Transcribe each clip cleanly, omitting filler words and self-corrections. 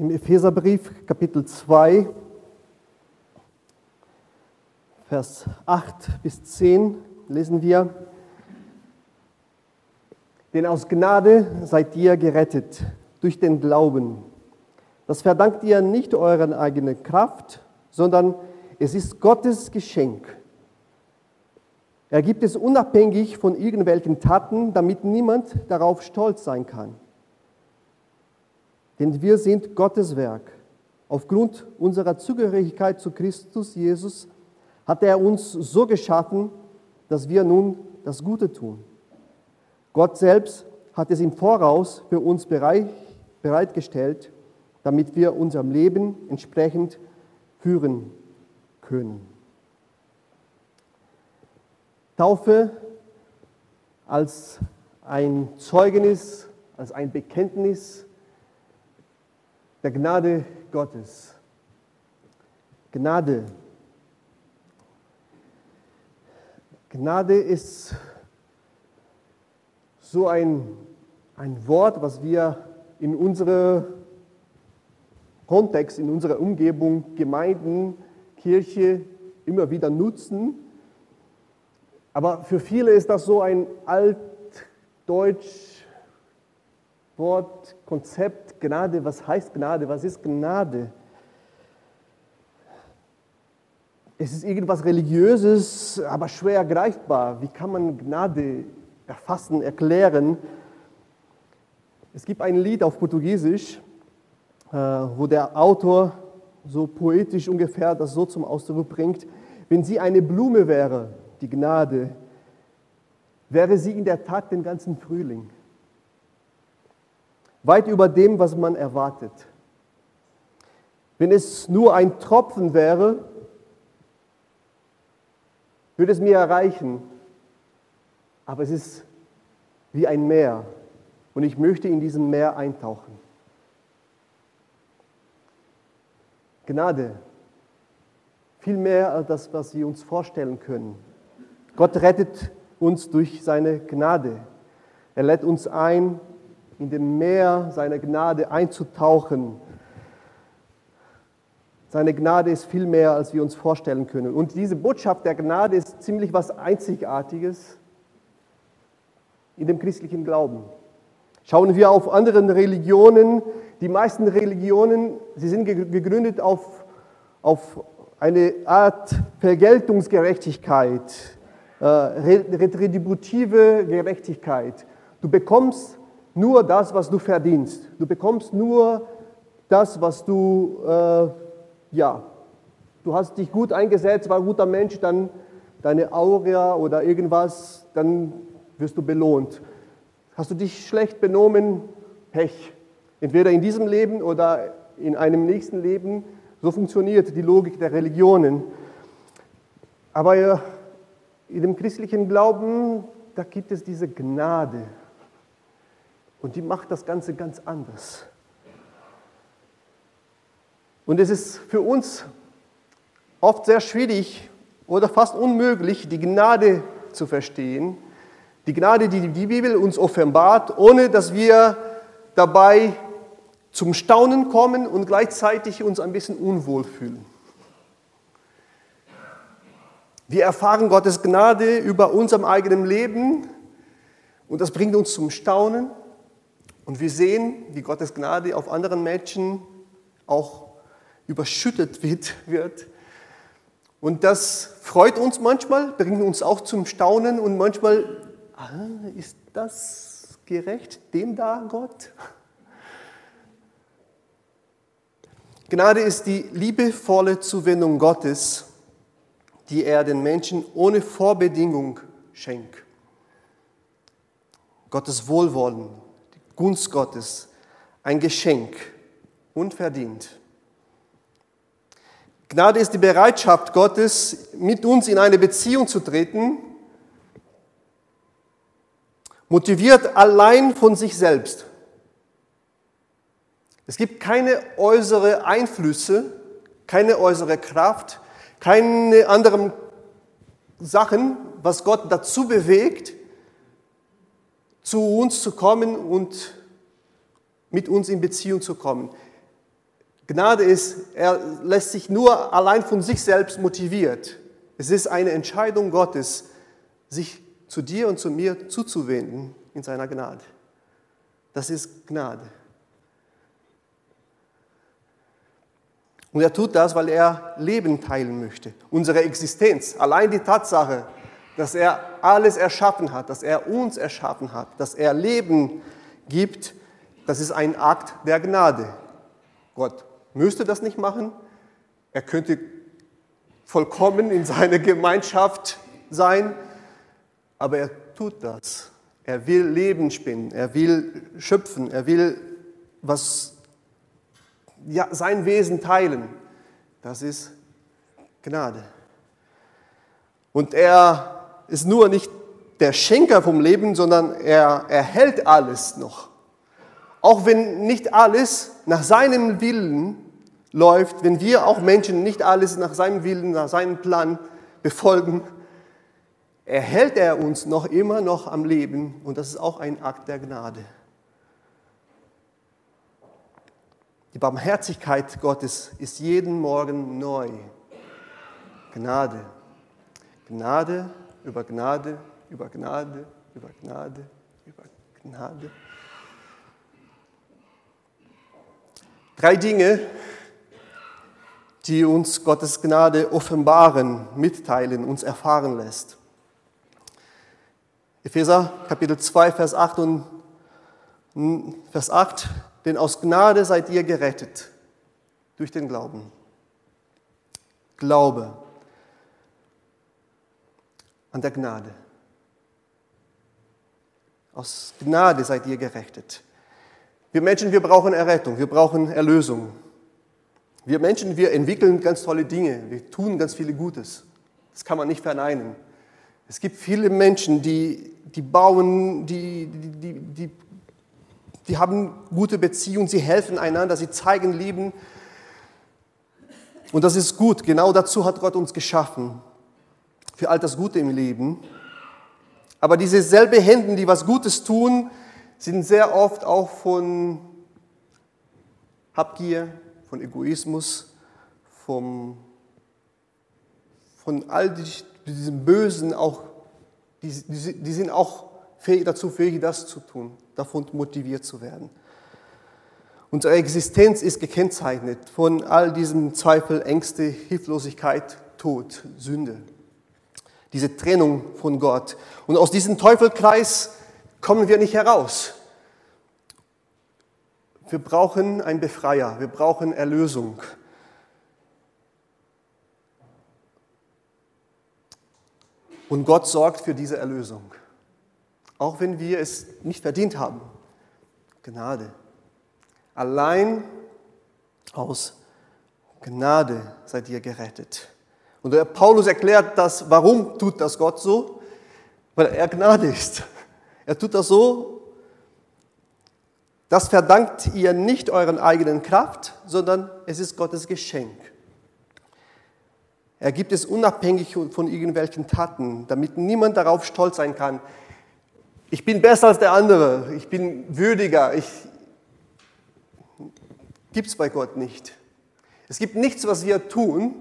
Im Epheserbrief, Kapitel 2, Vers 8 bis 10, lesen wir: Denn aus Gnade seid ihr gerettet durch den Glauben. Das verdankt ihr nicht eurer eigenen Kraft, sondern es ist Gottes Geschenk. Er gibt es unabhängig von irgendwelchen Taten, damit niemand darauf stolz sein kann. Denn wir sind Gottes Werk. Aufgrund unserer Zugehörigkeit zu Christus Jesus hat er uns so geschaffen, dass wir nun das Gute tun. Gott selbst hat es im Voraus für uns bereitgestellt, damit wir unserem Leben entsprechend führen können. Taufe als ein Zeugnis, als ein Bekenntnis der Gnade Gottes. Gnade. Gnade ist so ein Wort, was wir in unserem Kontext, in unserer Umgebung, Gemeinden, Kirche immer wieder nutzen. Aber für viele ist das so ein altdeutsch Wort, Konzept, Gnade. Was heißt Gnade? Was ist Gnade? Es ist irgendwas Religiöses, aber schwer greifbar. Wie kann man Gnade erfassen, erklären? Es gibt ein Lied auf Portugiesisch, wo der Autor so poetisch ungefähr das so zum Ausdruck bringt: Wenn sie eine Blume wäre, die Gnade, wäre sie in der Tat den ganzen Frühling. Weit über dem, was man erwartet. Wenn es nur ein Tropfen wäre, würde es mir erreichen. Aber es ist wie ein Meer. Und ich möchte in diesem Meer eintauchen. Gnade. Viel mehr als das, was wir uns vorstellen können. Gott rettet uns durch seine Gnade. Er lädt uns ein, in dem Meer seiner Gnade einzutauchen. Seine Gnade ist viel mehr, als wir uns vorstellen können. Und diese Botschaft der Gnade ist ziemlich was Einzigartiges in dem christlichen Glauben. Schauen wir auf andere Religionen. Die meisten Religionen, sie sind gegründet auf eine Art Vergeltungsgerechtigkeit, retributive Gerechtigkeit. Du bekommst nur das, was du verdienst. Du bekommst nur das, was du, du hast dich gut eingesetzt, war ein guter Mensch, dann deine Aura oder irgendwas, dann wirst du belohnt. Hast du dich schlecht benommen, Pech. Entweder in diesem Leben oder in einem nächsten Leben. So funktioniert die Logik der Religionen. Aber in dem christlichen Glauben, da gibt es diese Gnade. Und die macht das Ganze ganz anders. Und es ist für uns oft sehr schwierig oder fast unmöglich, die Gnade zu verstehen. Die Gnade, die die Bibel uns offenbart, ohne dass wir dabei zum Staunen kommen und gleichzeitig uns ein bisschen unwohl fühlen. Wir erfahren Gottes Gnade über unserem eigenen Leben und das bringt uns zum Staunen. Und wir sehen, wie Gottes Gnade auf anderen Menschen auch überschüttet wird. Und das freut uns manchmal, bringt uns auch zum Staunen. Und manchmal, ist das gerecht, dem da Gott? Gnade ist die liebevolle Zuwendung Gottes, die er den Menschen ohne Vorbedingung schenkt. Gottes Wohlwollen. Gunst Gottes, ein Geschenk, unverdient. Gnade ist die Bereitschaft Gottes, mit uns in eine Beziehung zu treten, motiviert allein von sich selbst. Es gibt keine äußeren Einflüsse, keine äußere Kraft, keine anderen Sachen, was Gott dazu bewegt, zu uns zu kommen und mit uns in Beziehung zu kommen. Gnade ist, er lässt sich nur allein von sich selbst motiviert. Es ist eine Entscheidung Gottes, sich zu dir und zu mir zuzuwenden in seiner Gnade. Das ist Gnade. Und er tut das, weil er Leben teilen möchte. Unsere Existenz, allein die Tatsache, dass er alles erschaffen hat, dass er uns erschaffen hat, dass er Leben gibt, das ist ein Akt der Gnade. Gott müsste das nicht machen. Er könnte vollkommen in seiner Gemeinschaft sein, aber er tut das. Er will Leben spenden, er will schöpfen, er will sein Wesen teilen. Das ist Gnade. Und er ist nur nicht der Schenker vom Leben, sondern er erhält alles noch. Auch wenn nicht alles nach seinem Willen läuft, wenn wir auch Menschen nicht alles nach seinem Willen, nach seinem Plan befolgen, erhält er uns noch immer noch am Leben. Und das ist auch ein Akt der Gnade. Die Barmherzigkeit Gottes ist jeden Morgen neu. Gnade. Gnade über Gnade, über Gnade, über Gnade, über Gnade. Drei Dinge, die uns Gottes Gnade offenbaren, mitteilen, uns erfahren lässt. Epheser Kapitel 2, Vers 8. Denn aus Gnade seid ihr gerettet durch den Glauben. Glaube an der Gnade. Aus Gnade seid ihr gerettet. Wir Menschen, wir brauchen Errettung, wir brauchen Erlösung. Wir Menschen, wir entwickeln ganz tolle Dinge, wir tun ganz viel Gutes. Das kann man nicht verneinen. Es gibt viele Menschen, die haben gute Beziehungen, sie helfen einander, sie zeigen Lieben. Und das ist gut, genau dazu hat Gott uns geschaffen. Für all das Gute im Leben. Aber diese selben Hände, die was Gutes tun, sind sehr oft auch von Habgier, von Egoismus, von all diesem Bösen auch, die sind auch dazu fähig, das zu tun, davon motiviert zu werden. Unsere Existenz ist gekennzeichnet von all diesem Zweifel, Ängste, Hilflosigkeit, Tod, Sünde. Diese Trennung von Gott. Und aus diesem Teufelskreis kommen wir nicht heraus. Wir brauchen einen Befreier, wir brauchen Erlösung. Und Gott sorgt für diese Erlösung. Auch wenn wir es nicht verdient haben. Gnade. Allein aus Gnade seid ihr gerettet. Und der Paulus erklärt das, warum tut das Gott so? Weil er Gnade ist. Er tut das so, das verdankt ihr nicht euren eigenen Kraft, sondern es ist Gottes Geschenk. Er gibt es unabhängig von irgendwelchen Taten, damit niemand darauf stolz sein kann, ich bin besser als der andere, ich bin würdiger. Gibt es bei Gott nicht. Es gibt nichts, was wir tun,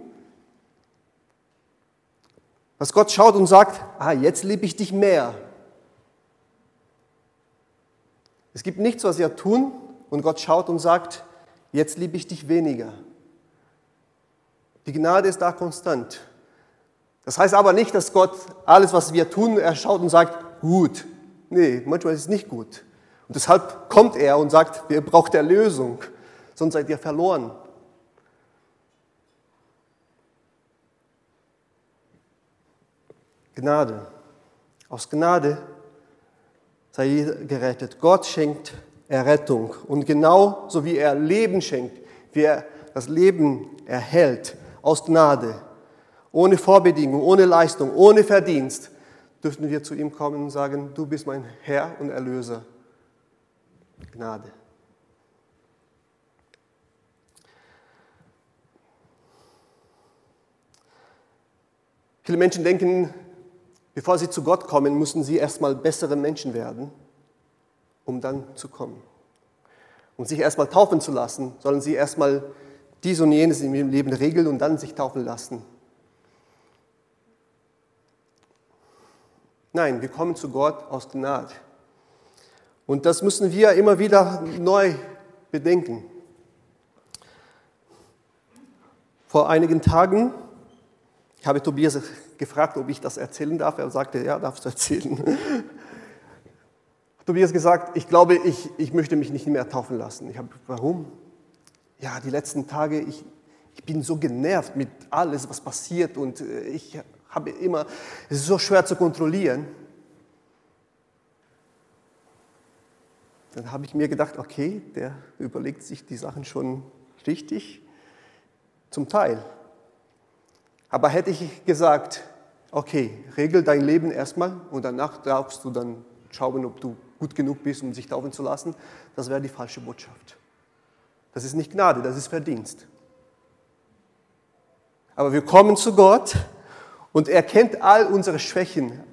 was Gott schaut und sagt, jetzt liebe ich dich mehr. Es gibt nichts, was wir tun, und Gott schaut und sagt, jetzt liebe ich dich weniger. Die Gnade ist da konstant. Das heißt aber nicht, dass Gott alles, was wir tun, er schaut und sagt, gut. Nee, manchmal ist es nicht gut. Und deshalb kommt er und sagt, ihr braucht Erlösung, sonst seid ihr verloren. Gnade. Aus Gnade sei jeder gerettet. Gott schenkt Errettung. Und genau so wie er Leben schenkt, wie er das Leben erhält, aus Gnade, ohne Vorbedingung, ohne Leistung, ohne Verdienst, dürfen wir zu ihm kommen und sagen, du bist mein Herr und Erlöser. Gnade. Viele Menschen denken, bevor sie zu Gott kommen, müssen sie erstmal bessere Menschen werden, um dann zu kommen. Um sich erstmal taufen zu lassen, sollen sie erstmal dies und jenes in ihrem Leben regeln und dann sich taufen lassen. Nein, wir kommen zu Gott aus Gnade. Und das müssen wir immer wieder neu bedenken. Vor einigen Tagen, ich habe Tobias gefragt, ob ich das erzählen darf. Er sagte, ja, darfst du erzählen. Tobias gesagt, ich glaube, ich möchte mich nicht mehr taufen lassen. Ich habe, warum? Ja, die letzten Tage, ich bin so genervt mit alles, was passiert und ich habe immer, es ist so schwer zu kontrollieren. Dann habe ich mir gedacht, okay, der überlegt sich die Sachen schon richtig. Zum Teil. Aber hätte ich gesagt, okay, regel dein Leben erstmal und danach darfst du dann schauen, ob du gut genug bist, um sich taufen zu lassen, das wäre die falsche Botschaft. Das ist nicht Gnade, das ist Verdienst. Aber wir kommen zu Gott und er kennt all unsere Schwächen,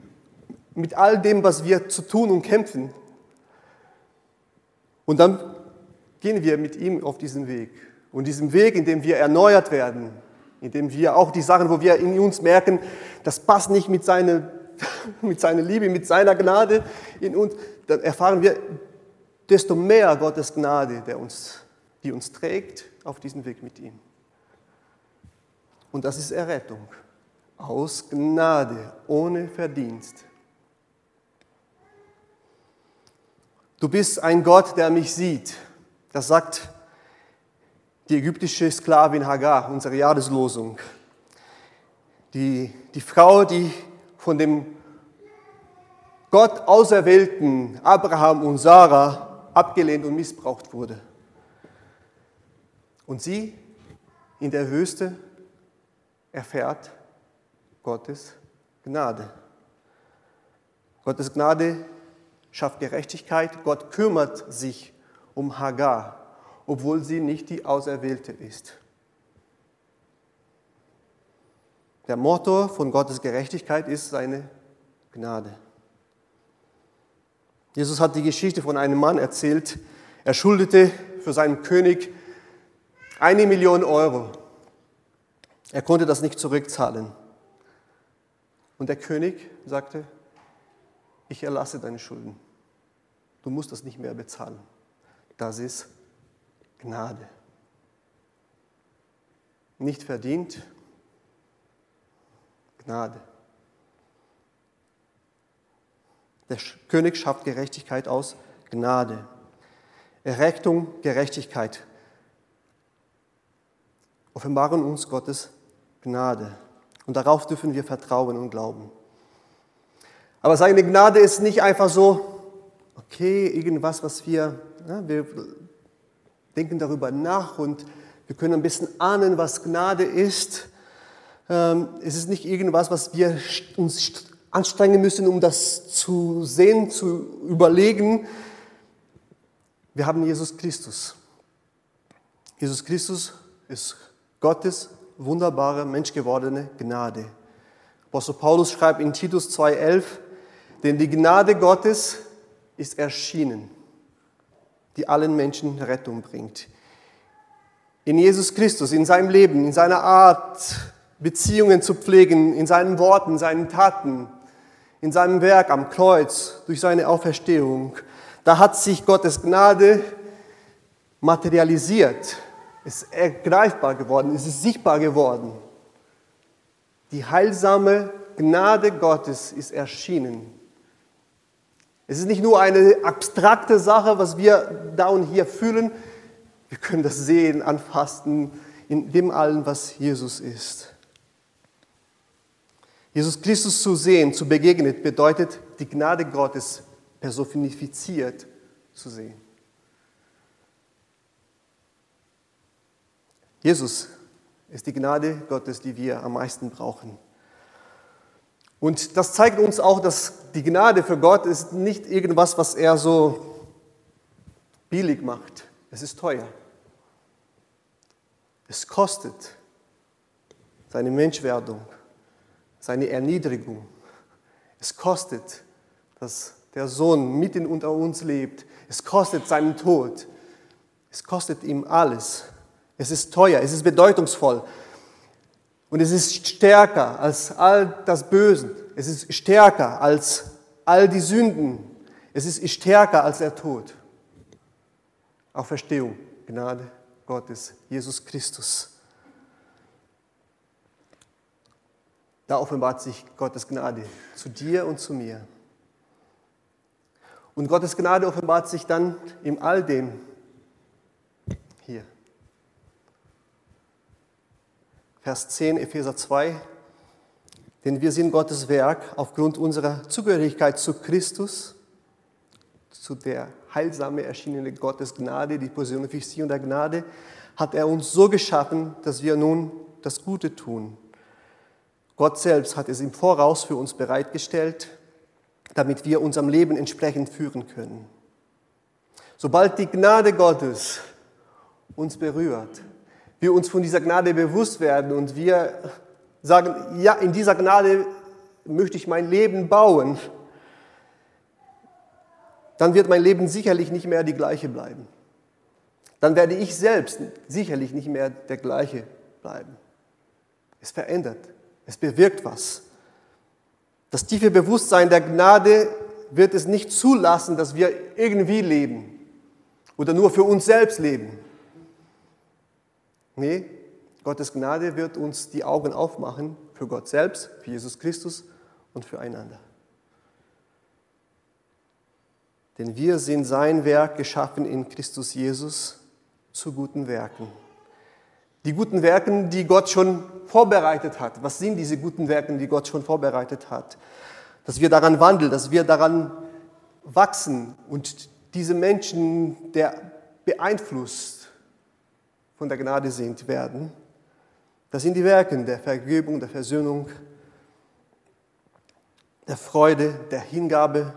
mit all dem, was wir zu tun und kämpfen. Und dann gehen wir mit ihm auf diesen Weg. Und diesem Weg, in dem wir erneuert werden, in dem wir auch die Sachen, wo wir in uns merken, das passt nicht mit seiner Liebe, mit seiner Gnade in uns, dann erfahren wir desto mehr Gottes Gnade, die uns trägt auf diesen Weg mit ihm. Und das ist Errettung. Aus Gnade, ohne Verdienst. Du bist ein Gott, der mich sieht. Das sagt die ägyptische Sklavin Hagar, unsere Jahreslosung. Die Frau, die von dem Gott auserwählten Abraham und Sarah abgelehnt und missbraucht wurde. Und sie in der Wüste erfährt Gottes Gnade. Gottes Gnade schafft Gerechtigkeit. Gott kümmert sich um Hagar, obwohl sie nicht die Auserwählte ist. Der Motor von Gottes Gerechtigkeit ist seine Gnade. Jesus hat die Geschichte von einem Mann erzählt. Er schuldete für seinen König 1 Million Euro. Er konnte das nicht zurückzahlen. Und der König sagte, ich erlasse deine Schulden. Du musst das nicht mehr bezahlen. Das ist Gnade. Nicht verdient, Gnade. Der König schafft Gerechtigkeit aus Gnade. Errettung, Gerechtigkeit. Offenbaren uns Gottes Gnade. Und darauf dürfen wir vertrauen und glauben. Aber seine Gnade ist nicht einfach so, okay, irgendwas, was wir denken darüber nach und wir können ein bisschen ahnen, was Gnade ist. Es ist nicht irgendwas, was wir uns anstrengen müssen, um das zu sehen, zu überlegen. Wir haben Jesus Christus. Jesus Christus ist Gottes wunderbare, menschgewordene Gnade. Apostel Paulus schreibt in Titus 2,11, denn die Gnade Gottes ist erschienen, die allen Menschen Rettung bringt. In Jesus Christus, in seinem Leben, in seiner Art, Beziehungen zu pflegen, in seinen Worten, in seinen Taten, in seinem Werk am Kreuz, durch seine Auferstehung, da hat sich Gottes Gnade materialisiert. Es ist ergreifbar geworden, es ist sichtbar geworden. Die heilsame Gnade Gottes ist erschienen. Es ist nicht nur eine abstrakte Sache, was wir da und hier fühlen. Wir können das sehen, anfassen, in dem allem, was Jesus ist. Jesus Christus zu sehen, zu begegnen, bedeutet, die Gnade Gottes personifiziert zu sehen. Jesus ist die Gnade Gottes, die wir am meisten brauchen. Und das zeigt uns auch, dass die Gnade für Gott ist nicht irgendwas, was er so billig macht. Es ist teuer. Es kostet seine Menschwerdung, seine Erniedrigung. Es kostet, dass der Sohn mitten unter uns lebt. Es kostet seinen Tod. Es kostet ihm alles. Es ist teuer, es ist bedeutungsvoll. Und es ist stärker als all das Böse. Es ist stärker als all die Sünden. Es ist stärker als der Tod. Auferstehung, Gnade Gottes, Jesus Christus. Da offenbart sich Gottes Gnade zu dir und zu mir. Und Gottes Gnade offenbart sich dann in all dem hier. Vers 10, Epheser 2. Denn wir sind Gottes Werk aufgrund unserer Zugehörigkeit zu Christus, zu der heilsame erschienene Gottes Gnade, die Personifizierung der Gnade, hat er uns so geschaffen, dass wir nun das Gute tun. Gott selbst hat es im Voraus für uns bereitgestellt, damit wir unserem Leben entsprechend führen können. Sobald die Gnade Gottes uns berührt, wir uns von dieser Gnade bewusst werden und wir sagen, ja, in dieser Gnade möchte ich mein Leben bauen, dann wird mein Leben sicherlich nicht mehr die gleiche bleiben. Dann werde ich selbst sicherlich nicht mehr der gleiche bleiben. Es verändert. Es bewirkt was. Das tiefe Bewusstsein der Gnade wird es nicht zulassen, dass wir irgendwie leben oder nur für uns selbst leben. Nee, Gottes Gnade wird uns die Augen aufmachen für Gott selbst, für Jesus Christus und füreinander. Denn wir sind sein Werk geschaffen in Christus Jesus zu guten Werken. Die guten Werken, die Gott schon vorbereitet hat. Was sind diese guten Werken, die Gott schon vorbereitet hat? Dass wir daran wandeln, dass wir daran wachsen und diese Menschen, der beeinflusst von der Gnade sind, werden. Das sind die Werke der Vergebung, der Versöhnung, der Freude, der Hingabe,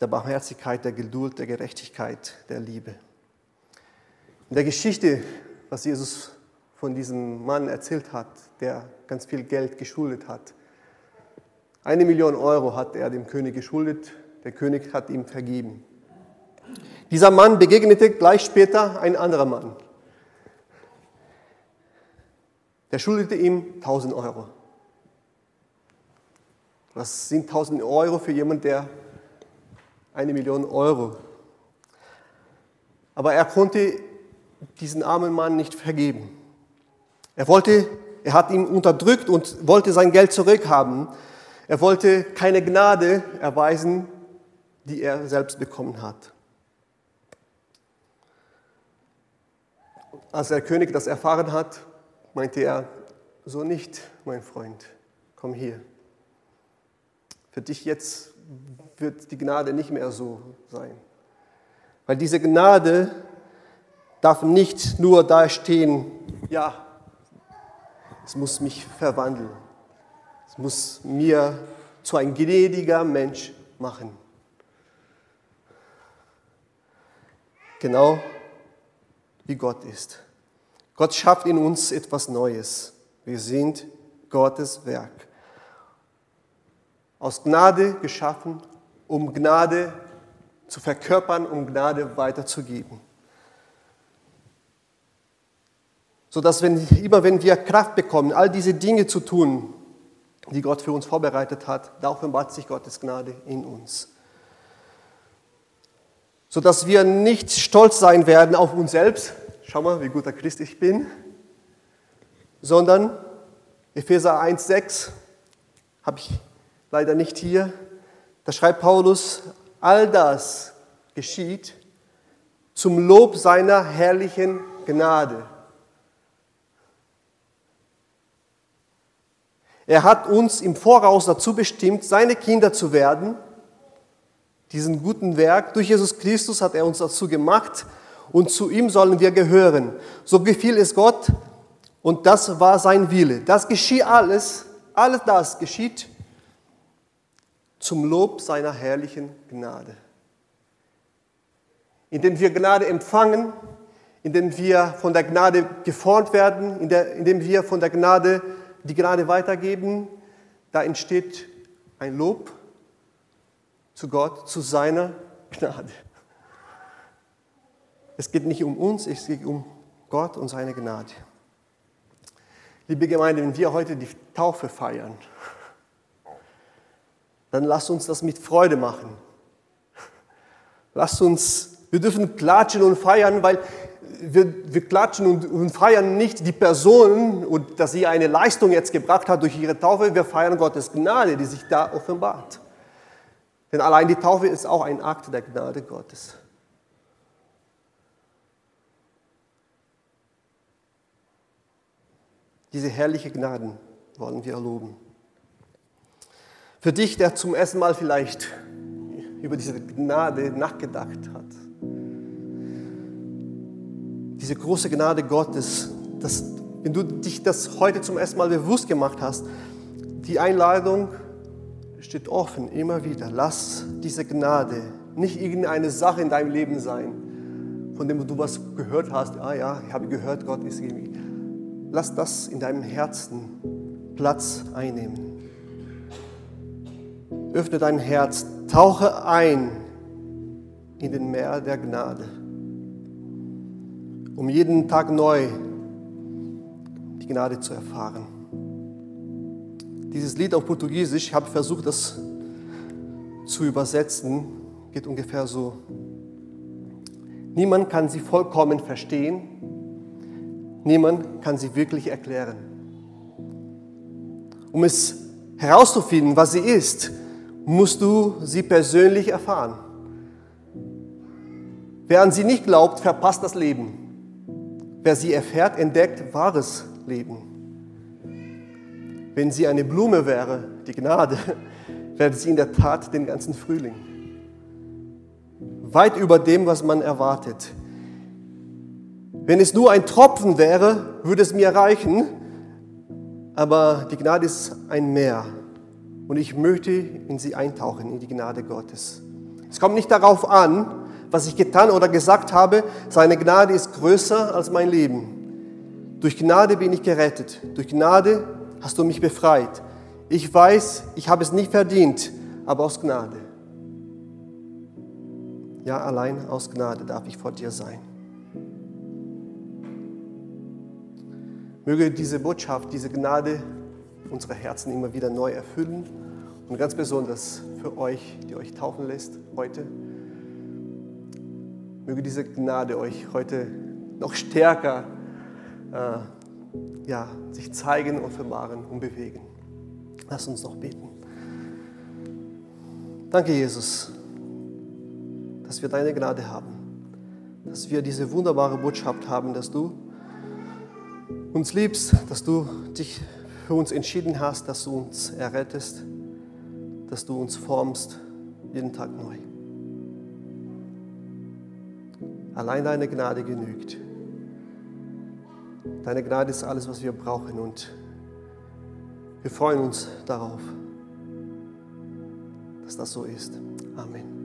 der Barmherzigkeit, der Geduld, der Gerechtigkeit, der Liebe. In der Geschichte, was Jesus von diesem Mann erzählt hat, der ganz viel Geld geschuldet hat. 1 Million Euro hat er dem König geschuldet, der König hat ihm vergeben. Dieser Mann begegnete gleich später ein anderer Mann. Der schuldete ihm 1.000 Euro. Was sind 1.000 Euro für jemanden, der 1 Million Euro? Aber er konnte diesen armen Mann nicht vergeben. Er hat ihn unterdrückt und wollte sein Geld zurückhaben. Er wollte keine Gnade erweisen, die er selbst bekommen hat. Als der König das erfahren hat, meinte er, so nicht, mein Freund, komm hier. Für dich jetzt wird die Gnade nicht mehr so sein. Weil diese Gnade darf nicht nur da stehen, ja, es muss mich verwandeln. Es muss mir zu einem gnädigen Mensch machen. Genau wie Gott ist. Gott schafft in uns etwas Neues. Wir sind Gottes Werk. Aus Gnade geschaffen, um Gnade zu verkörpern, um Gnade weiterzugeben. Sodass immer wenn wir Kraft bekommen, all diese Dinge zu tun, die Gott für uns vorbereitet hat, da offenbart sich Gottes Gnade in uns. Sodass wir nicht stolz sein werden auf uns selbst, schau mal, wie guter Christ ich bin, sondern Epheser 1,6, habe ich leider nicht hier, da schreibt Paulus, all das geschieht zum Lob seiner herrlichen Gnade. Er hat uns im Voraus dazu bestimmt, seine Kinder zu werden. Diesen guten Werk durch Jesus Christus hat er uns dazu gemacht und zu ihm sollen wir gehören. So gefiel es Gott und das war sein Wille. Das geschieht alles das geschieht zum Lob seiner herrlichen Gnade. Indem wir Gnade empfangen, indem wir von der Gnade geformt werden, indem wir von der Gnade die Gnade weitergeben, da entsteht ein Lob zu Gott, zu seiner Gnade. Es geht nicht um uns, es geht um Gott und seine Gnade. Liebe Gemeinde, wenn wir heute die Taufe feiern, dann lasst uns das mit Freude machen. Wir dürfen klatschen und feiern, weil wir klatschen und feiern nicht die Person, und dass sie eine Leistung jetzt gebracht hat durch ihre Taufe. Wir feiern Gottes Gnade, die sich da offenbart. Denn allein die Taufe ist auch ein Akt der Gnade Gottes. Diese herrliche Gnaden wollen wir loben. Für dich, der zum ersten Mal vielleicht über diese Gnade nachgedacht hat, diese große Gnade Gottes, dass, wenn du dich das heute zum ersten Mal bewusst gemacht hast, die Einladung steht offen, immer wieder. Lass diese Gnade nicht irgendeine Sache in deinem Leben sein, von dem du was gehört hast. Ah ja, ich habe gehört, Gott ist irgendwie. Lass das in deinem Herzen Platz einnehmen. Öffne dein Herz, tauche ein in den Meer der Gnade, um jeden Tag neu die Gnade zu erfahren. Dieses Lied auf Portugiesisch, ich habe versucht, das zu übersetzen, geht ungefähr so. Niemand kann sie vollkommen verstehen, niemand kann sie wirklich erklären. Um es herauszufinden, was sie ist, musst du sie persönlich erfahren. Wer an sie nicht glaubt, verpasst das Leben. Wer sie erfährt, entdeckt wahres Leben. Wenn sie eine Blume wäre, die Gnade, wäre sie in der Tat den ganzen Frühling. Weit über dem, was man erwartet. Wenn es nur ein Tropfen wäre, würde es mir reichen, aber die Gnade ist ein Meer. Und ich möchte in sie eintauchen, in die Gnade Gottes. Es kommt nicht darauf an, was ich getan oder gesagt habe. Seine Gnade ist größer als mein Leben. Durch Gnade bin ich gerettet. Durch Gnade hast du mich befreit. Ich weiß, ich habe es nicht verdient, aber aus Gnade. Ja, allein aus Gnade darf ich vor dir sein. Möge diese Botschaft, diese Gnade unsere Herzen immer wieder neu erfüllen und ganz besonders für euch, die euch taufen lässt heute. Möge diese Gnade euch heute noch stärker sich zeigen, offenbaren und bewegen. Lass uns noch beten. Danke, Jesus, dass wir deine Gnade haben, dass wir diese wunderbare Botschaft haben, dass du uns liebst, dass du dich für uns entschieden hast, dass du uns errettest, dass du uns formst, jeden Tag neu. Allein deine Gnade genügt. Deine Gnade ist alles, was wir brauchen, und wir freuen uns darauf, dass das so ist. Amen.